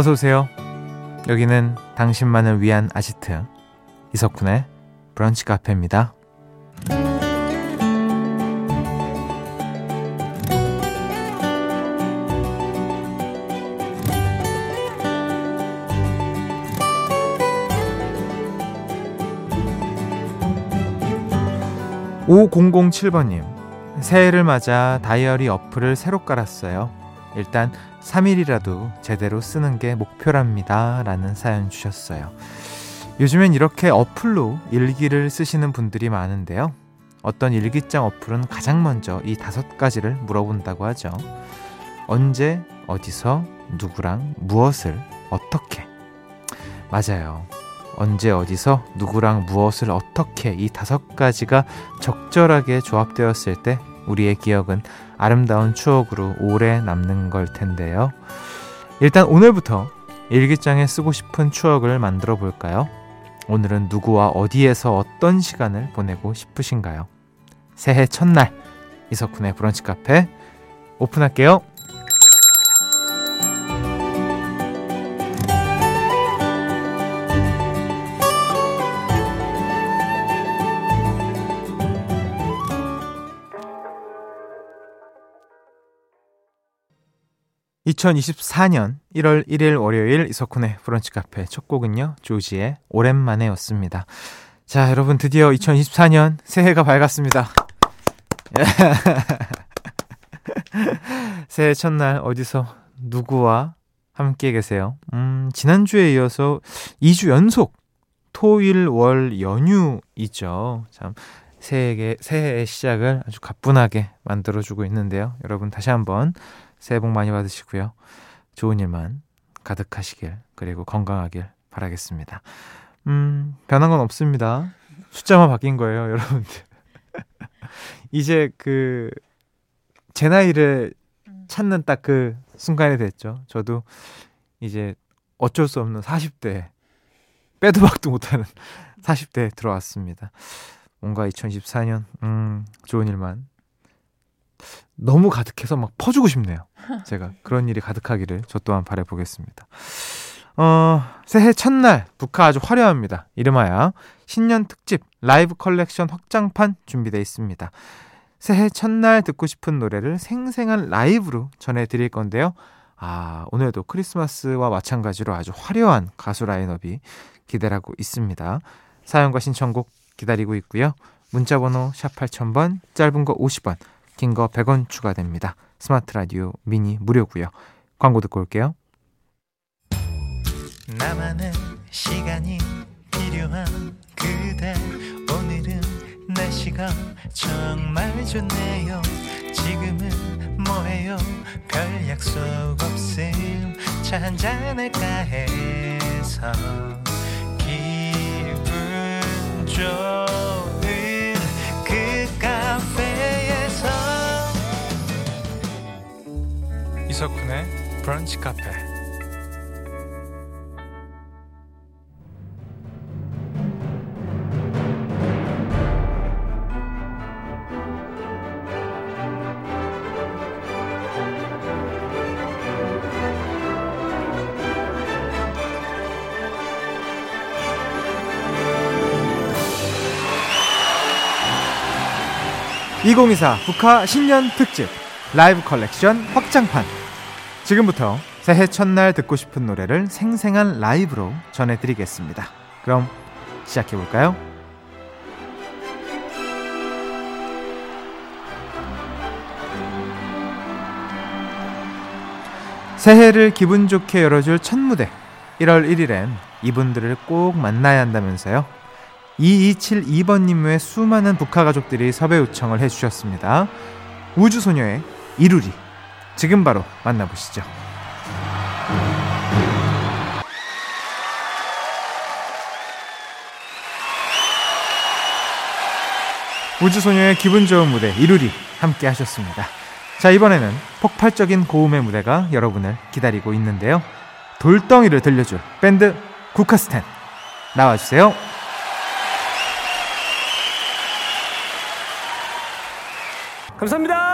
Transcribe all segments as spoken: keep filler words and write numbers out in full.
어서오세요. 여기는 당신만을 위한 아지트 이석훈의 브런치 카페입니다. 오공공칠 번님, 새해를 맞아 다이어리 어플을 새로 깔았어요. 일단 삼 일이라도 제대로 쓰는 게 목표랍니다. 라는 사연 주셨어요. 요즘엔 이렇게 어플로 일기를 쓰시는 분들이 많은데요. 어떤 일기장 어플은 가장 먼저 이 다섯 가지를 물어본다고 하죠. 언제, 어디서, 누구랑, 무엇을, 어떻게. 맞아요. 언제, 어디서, 누구랑, 무엇을, 어떻게 이 다섯 가지가 적절하게 조합되었을 때 우리의 기억은 아름다운 추억으로 오래 남는 걸 텐데요. 일단 오늘부터 일기장에 쓰고 싶은 추억을 만들어 볼까요? 오늘은 누구와 어디에서 어떤 시간을 보내고 싶으신가요? 새해 첫날 이석훈의 브런치 카페 오픈할게요. 이천이십사년 일월 일일 월요일 이석훈의 브런치 카페 첫 곡은요, 조지의 오랜만에 였습니다. 자, 여러분 드디어 이천이십사년 새해가 밝았습니다. 새해 첫날 어디서 누구와 함께 계세요? 음, 지난주에 이어서 이 주 연속 토일 월 연휴이죠. 참 새해, 새해의 시작을 아주 가뿐하게 만들어주고 있는데요. 여러분 다시 한번 새해 복 많이 받으시고요. 좋은 일만 가득하시길, 그리고 건강하길 바라겠습니다. 음, 변한 건 없습니다. 숫자만 바뀐 거예요, 여러분들. 이제 그 제 나이를 찾는 딱 그 순간이 됐죠. 저도 이제 어쩔 수 없는 사십 대, 빼도 박도 못하는 사십 대에 들어왔습니다. 뭔가 이천이십사년 음, 좋은 일만 너무 가득해서 막 퍼주고 싶네요. 제가 그런 일이 가득하기를 저 또한 바라보겠습니다. 어, 새해 첫날 북카 아주 화려합니다. 이름하여 신년 특집 라이브 컬렉션 확장판 준비되어 있습니다. 새해 첫날 듣고 싶은 노래를 생생한 라이브로 전해드릴 건데요. 아, 오늘도 크리스마스와 마찬가지로 아주 화려한 가수 라인업이 기대하고 있습니다. 사연과 신청곡 기다리고 있고요. 문자번호 샵 팔천 번, 짧은 거 오십 원, 긴 거 백 원 추가됩니다. 스마트 라디오 미니 무료고요. 광고 듣고 올게요. 나만의 시간이 필요한 그대, 오늘은 날씨가 정말 좋네요. 지금은 뭐해요? 별 약속 없음. 차 한잔할까 해서 기분 좋은 그 카페 이석훈의 브런치 카페. 이천이십사 북카 신년 특집 라이브 컬렉션 확장판. 지금부터 새해 첫날 듣고 싶은 노래를 생생한 라이브로 전해드리겠습니다. 그럼 시작해볼까요? 새해를 기분 좋게 열어줄 첫 무대, 일월 일일엔 이분들을 꼭 만나야 한다면서요. 이이칠이 번님 외 수많은 북카 가족들이 섭외 요청을 해주셨습니다. 우주소녀의 이루리, 지금 바로 만나보시죠. 우주소녀의 기분 좋은 무대 이루리 함께 하셨습니다. 자, 이번에는 폭발적인 고음의 무대가 여러분을 기다리고 있는데요. 돌덩이를 들려줄 밴드 국카스텐 나와주세요. 감사합니다.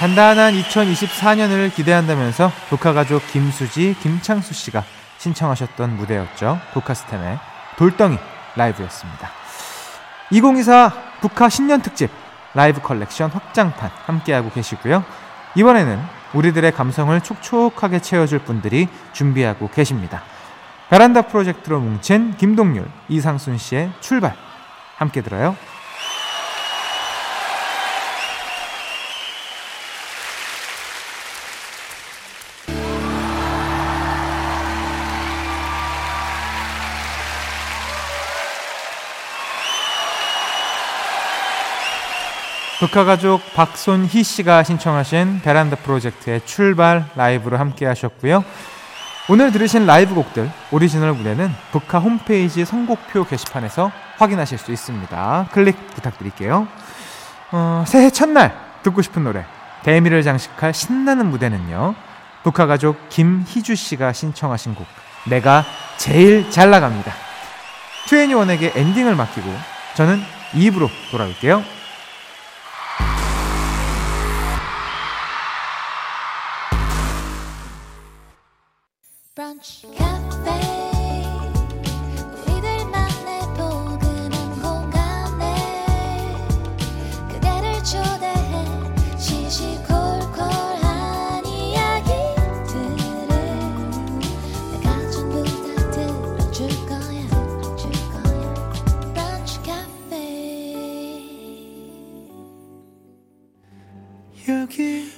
단단한 이천이십사 년을 기대한다면서 국카가족 김수지, 김창수씨가 신청하셨던 무대였죠. 국카스텐의 돌덩이 라이브였습니다. 이천이십사 국카 신년특집 라이브 컬렉션 확장판 함께하고 계시고요. 이번에는 우리들의 감성을 촉촉하게 채워줄 분들이 준비하고 계십니다. 베란다 프로젝트로 뭉친 김동률, 이상순씨의 출발 함께 들어요. 국카가족 박손희씨가 신청하신 베란다 프로젝트의 출발 라이브로 함께 하셨고요. 오늘 들으신 라이브 곡들 오리지널 무대는 국카 홈페이지 선곡표 게시판에서 확인하실 수 있습니다. 클릭 부탁드릴게요. 어, 새해 첫날 듣고 싶은 노래 대미를 장식할 신나는 무대는요, 국카가족 김희주씨가 신청하신 곡 내가 제일 잘나갑니다. 투애니원에게 엔딩을 맡기고 저는 이 부로 돌아올게요. 브런치 카페 우리들만의 포근한 공간에 그대를 초대해 시시콜콜한 이야기들을 내가 전부 다 들어줄 거야, 줄 거야. 브런치 카페 여기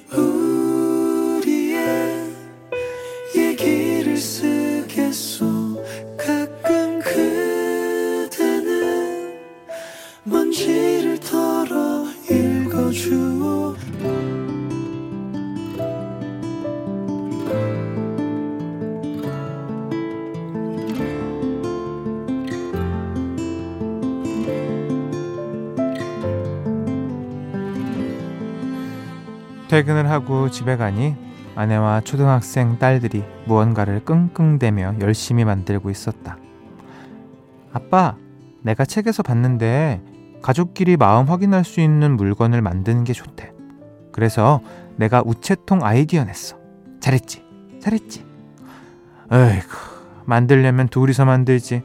퇴근을 하고 집에 가니 아내와 초등학생 딸들이 무언가를 끙끙대며 열심히 만들고 있었다. 아빠, 내가 책에서 봤는데 가족끼리 마음 확인할 수 있는 물건을 만드는 게 좋대. 그래서 내가 우체통 아이디어 냈어. 잘했지? 잘했지? 에이구, 만들려면 둘이서 만들지.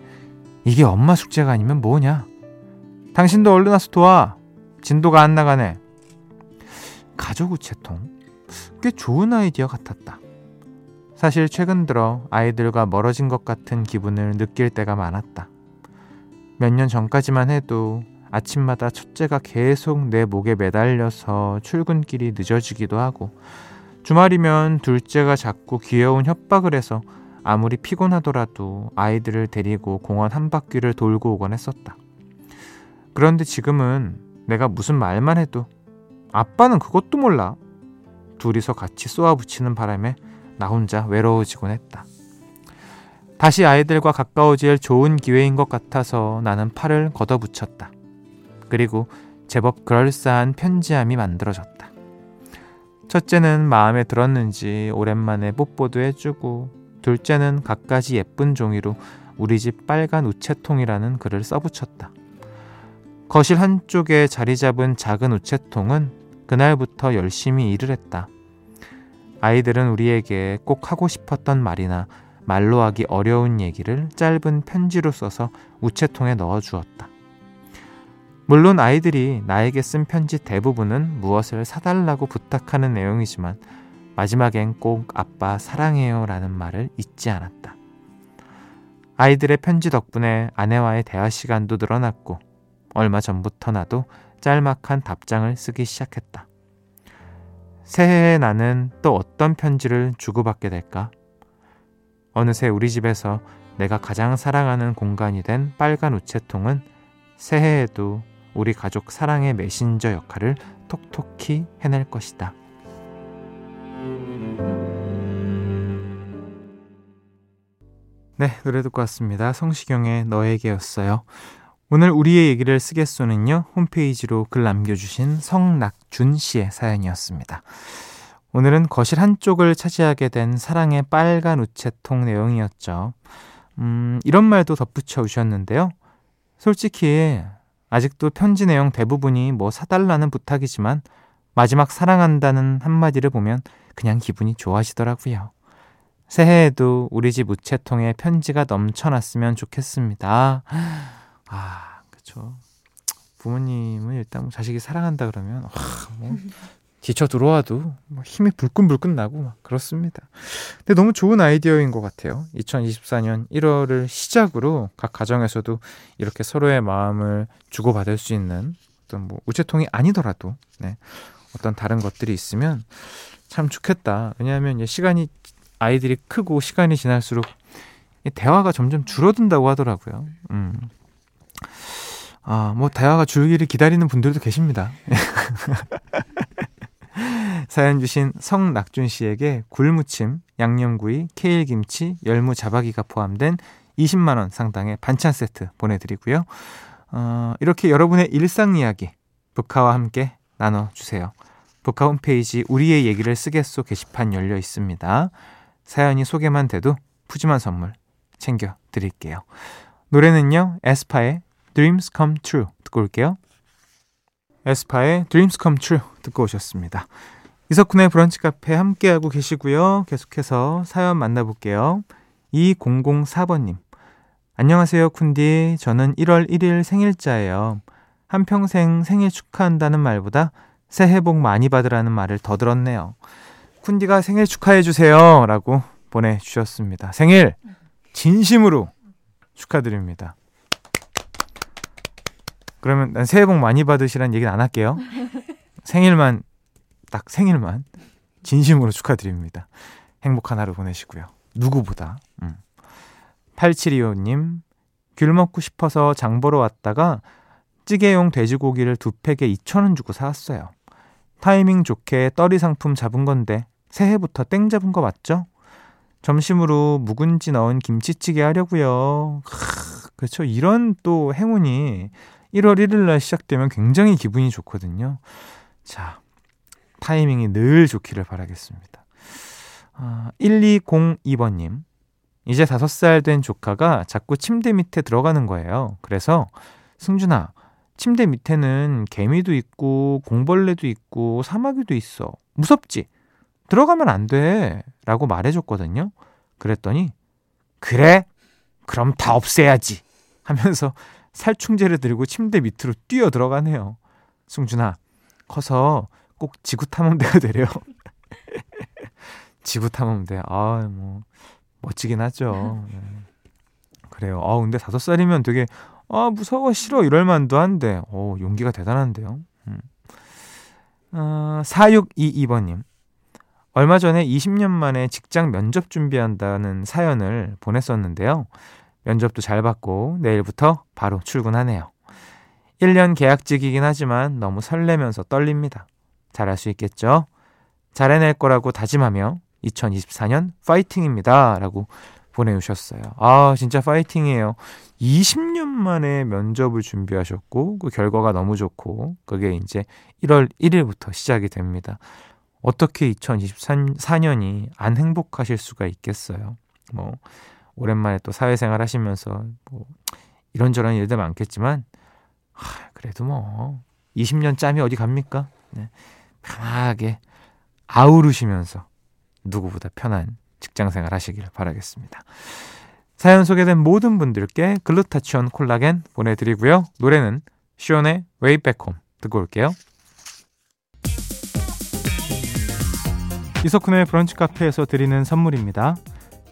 이게 엄마 숙제가 아니면 뭐냐? 당신도 얼른 와서 도와. 진도가 안 나가네. 가족 우체통, 꽤 좋은 아이디어 같았다. 사실 최근 들어 아이들과 멀어진 것 같은 기분을 느낄 때가 많았다. 몇 년 전까지만 해도 아침마다 첫째가 계속 내 목에 매달려서 출근길이 늦어지기도 하고, 주말이면 둘째가 자꾸 귀여운 협박을 해서 아무리 피곤하더라도 아이들을 데리고 공원 한 바퀴를 돌고 오곤 했었다. 그런데 지금은 내가 무슨 말만 해도 아빠는 그것도 몰라. 둘이서 같이 쏘아붙이는 바람에 나 혼자 외로워지곤 했다. 다시 아이들과 가까워질 좋은 기회인 것 같아서 나는 팔을 걷어붙였다. 그리고 제법 그럴싸한 편지함이 만들어졌다. 첫째는 마음에 들었는지 오랜만에 뽀뽀도 해주고, 둘째는 갖가지 예쁜 종이로 우리 집 빨간 우체통이라는 글을 써붙였다. 거실 한쪽에 자리 잡은 작은 우체통은 그날부터 열심히 일을 했다. 아이들은 우리에게 꼭 하고 싶었던 말이나 말로 하기 어려운 얘기를 짧은 편지로 써서 우체통에 넣어주었다. 물론 아이들이 나에게 쓴 편지 대부분은 무엇을 사달라고 부탁하는 내용이지만 마지막엔 꼭 아빠 사랑해요 라는 말을 잊지 않았다. 아이들의 편지 덕분에 아내와의 대화 시간도 늘어났고, 얼마 전부터 나도 짤막한 답장을 쓰기 시작했다. 새해에 나는 또 어떤 편지를 주고받게 될까? 어느새 우리 집에서 내가 가장 사랑하는 공간이 된 빨간 우체통은 새해에도 우리 가족 사랑의 메신저 역할을 톡톡히 해낼 것이다. 네, 노래 듣고 왔습니다. 성시경의 너에게였어요. 오늘 우리의 얘기를 쓰겠소는요, 홈페이지로 글 남겨주신 성낙준씨의 사연이었습니다. 오늘은 거실 한쪽을 차지하게 된 사랑의 빨간 우체통 내용이었죠. 음, 이런 말도 덧붙여 오셨는데요. 솔직히 아직도 편지 내용 대부분이 뭐 사달라는 부탁이지만 마지막 사랑한다는 한마디를 보면 그냥 기분이 좋아지더라고요. 새해에도 우리 집 우체통에 편지가 넘쳐났으면 좋겠습니다. 아, 그쵸. 부모님은 일단 뭐 자식이 사랑한다 그러면 와, 뭐 지쳐 들어와도 뭐 힘이 불끈불끈 나고 막 그렇습니다. 근데 너무 좋은 아이디어인 것 같아요. 이천이십사 년 일월을 시작으로 각 가정에서도 이렇게 서로의 마음을 주고받을 수 있는 어떤 뭐 우체통이 아니더라도 네, 어떤 다른 것들이 있으면 참 좋겠다. 왜냐하면 시간이 아이들이 크고 시간이 지날수록 대화가 점점 줄어든다고 하더라고요. 음. 아, 뭐 대화가 줄기를 기다리는 분들도 계십니다. 사연 주신 성낙준 씨에게 굴무침, 양념구이, 케일김치, 열무자박이가 포함된 이십만 원 상당의 반찬 세트 보내드리고요. 어, 이렇게 여러분의 일상 이야기 북카와 함께 나눠주세요. 북카 홈페이지 우리의 얘기를 쓰겠소 게시판 열려 있습니다. 사연이 소개만 돼도 푸짐한 선물 챙겨드릴게요. 노래는요, 에스파의 Dreams Come True 듣고 올게요. 에스파의 Dreams Come True 듣고 오셨습니다. 이석훈의 브런치 카페 함께하고 계시고요. 계속해서 사연 만나볼게요. 이공공사 번님, 안녕하세요 쿤디. 저는 일월 일일 생일자예요. 한평생 생일 축하한다는 말보다 새해 복 많이 받으라는 말을 더 들었네요. 쿤디가 생일 축하해주세요 라고 보내주셨습니다. 생일 진심으로 축하드립니다. 그러면 난 새해 복 많이 받으시라는 얘기는 안 할게요. 생일만, 딱 생일만 진심으로 축하드립니다. 행복한 하루 보내시고요. 누구보다. 음. 팔칠이오 님, 귤 먹고 싶어서 장 보러 왔다가 찌개용 돼지고기를 두 팩에 이천 원 주고 사왔어요. 타이밍 좋게 떨이 상품 잡은 건데 새해부터 땡 잡은 거 맞죠? 점심으로 묵은지 넣은 김치찌개 하려고요. 크, 그렇죠. 이런 또 행운이 일월 일일 날 시작되면 굉장히 기분이 좋거든요. 자, 타이밍이 늘 좋기를 바라겠습니다. 아, 일이공이 번님, 이제 다섯 살 된 조카가 자꾸 침대 밑에 들어가는 거예요. 그래서 승준아, 침대 밑에는 개미도 있고 공벌레도 있고 사마귀도 있어. 무섭지? 들어가면 안 돼 라고 말해줬거든요. 그랬더니 그래? 그럼 다 없애야지 하면서 살충제를 들고 침대 밑으로 뛰어 들어가네요. 승준아, 커서 꼭 지구탐험대가 되려. 지구탐험대. 아, 뭐 멋지긴 하죠. 네. 그래요. 아, 근데 다섯 살이면 되게 아, 무서워 싫어 이럴 만도 한데 오, 용기가 대단한데요. 음. 어, 사육이이 번님, 얼마 전에 이십 년 만에 직장 면접 준비한다는 사연을 보냈었는데요. 면접도 잘 받고 내일부터 바로 출근하네요. 일 년 계약직이긴 하지만 너무 설레면서 떨립니다. 잘할 수 있겠죠? 잘해낼 거라고 다짐하며 이천이십사 년 파이팅입니다 라고 보내주셨어요. 아, 진짜 파이팅이에요. 이십 년 만에 면접을 준비하셨고 그 결과가 너무 좋고 그게 이제 일월 일일부터 시작이 됩니다. 어떻게 이천이십사 년이 안 행복하실 수가 있겠어요. 뭐 오랜만에 또 사회생활 하시면서 뭐 이런저런 일들 많겠지만 하, 그래도 뭐 이십 년 짬이 어디 갑니까? 네. 편하게 아우르시면서 누구보다 편한 직장생활 하시길 바라겠습니다. 사연 소개된 모든 분들께 글루타치온 콜라겐 보내드리고요. 노래는 시온의 Way Back Home 듣고 올게요. 이석훈의 브런치 카페에서 드리는 선물입니다.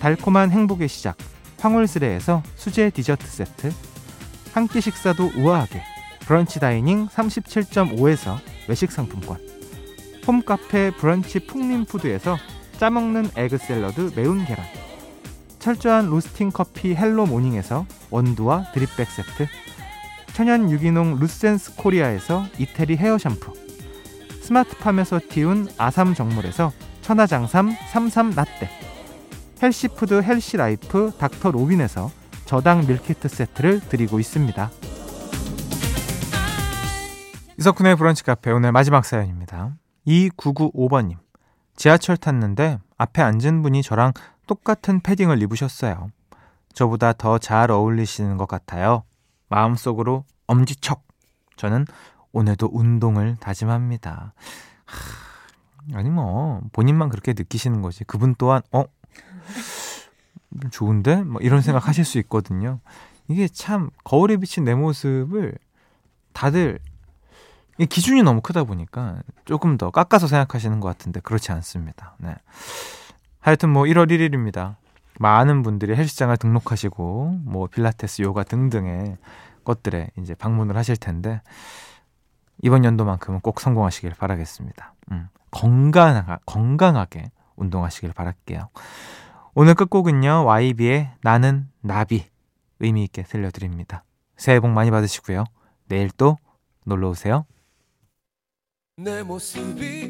달콤한 행복의 시작 황홀스레에서 수제 디저트 세트, 한 끼 식사도 우아하게 브런치 다이닝 삼십칠 점 오에서 외식 상품권, 홈카페 브런치 풍림푸드에서 짜먹는 에그샐러드 매운 계란, 철저한 로스팅 커피 헬로 모닝에서 원두와 드립백 세트, 천연 유기농 루센스 코리아에서 이태리 헤어 샴푸, 스마트팜에서 키운 아삼정물에서 천하장삼 삼삼라떼, 헬시푸드 헬시라이프 닥터로빈에서 저당 밀키트 세트를 드리고 있습니다. 이석훈의 브런치 카페, 오늘 마지막 사연입니다. 이구구오번님, 지하철 탔는데 앞에 앉은 분이 저랑 똑같은 패딩을 입으셨어요. 저보다 더 잘 어울리시는 것 같아요. 마음속으로 엄지척! 저는 오늘도 운동을 다짐합니다. 하, 아니 뭐 본인만 그렇게 느끼시는 거지 그분 또한 어? 좋은데? 뭐 이런 생각 하실 수 있거든요. 이게 참 거울에 비친 내 모습을 다들 기준이 너무 크다 보니까 조금 더 깎아서 생각하시는 것 같은데 그렇지 않습니다. 네. 하여튼 뭐 일월 일일입니다. 많은 분들이 헬스장을 등록하시고 뭐 필라테스, 요가 등등의 것들에 이제 방문을 하실 텐데 이번 연도만큼은 꼭 성공하시길 바라겠습니다. 음, 건강하, 건강하게 운동하시길 바랄게요. 오늘 끝곡은요, 와이비의 나는 나비 의미 있게 들려드립니다. 새해 복 많이 받으시고요. 내일 또 놀러오세요. 내 모습이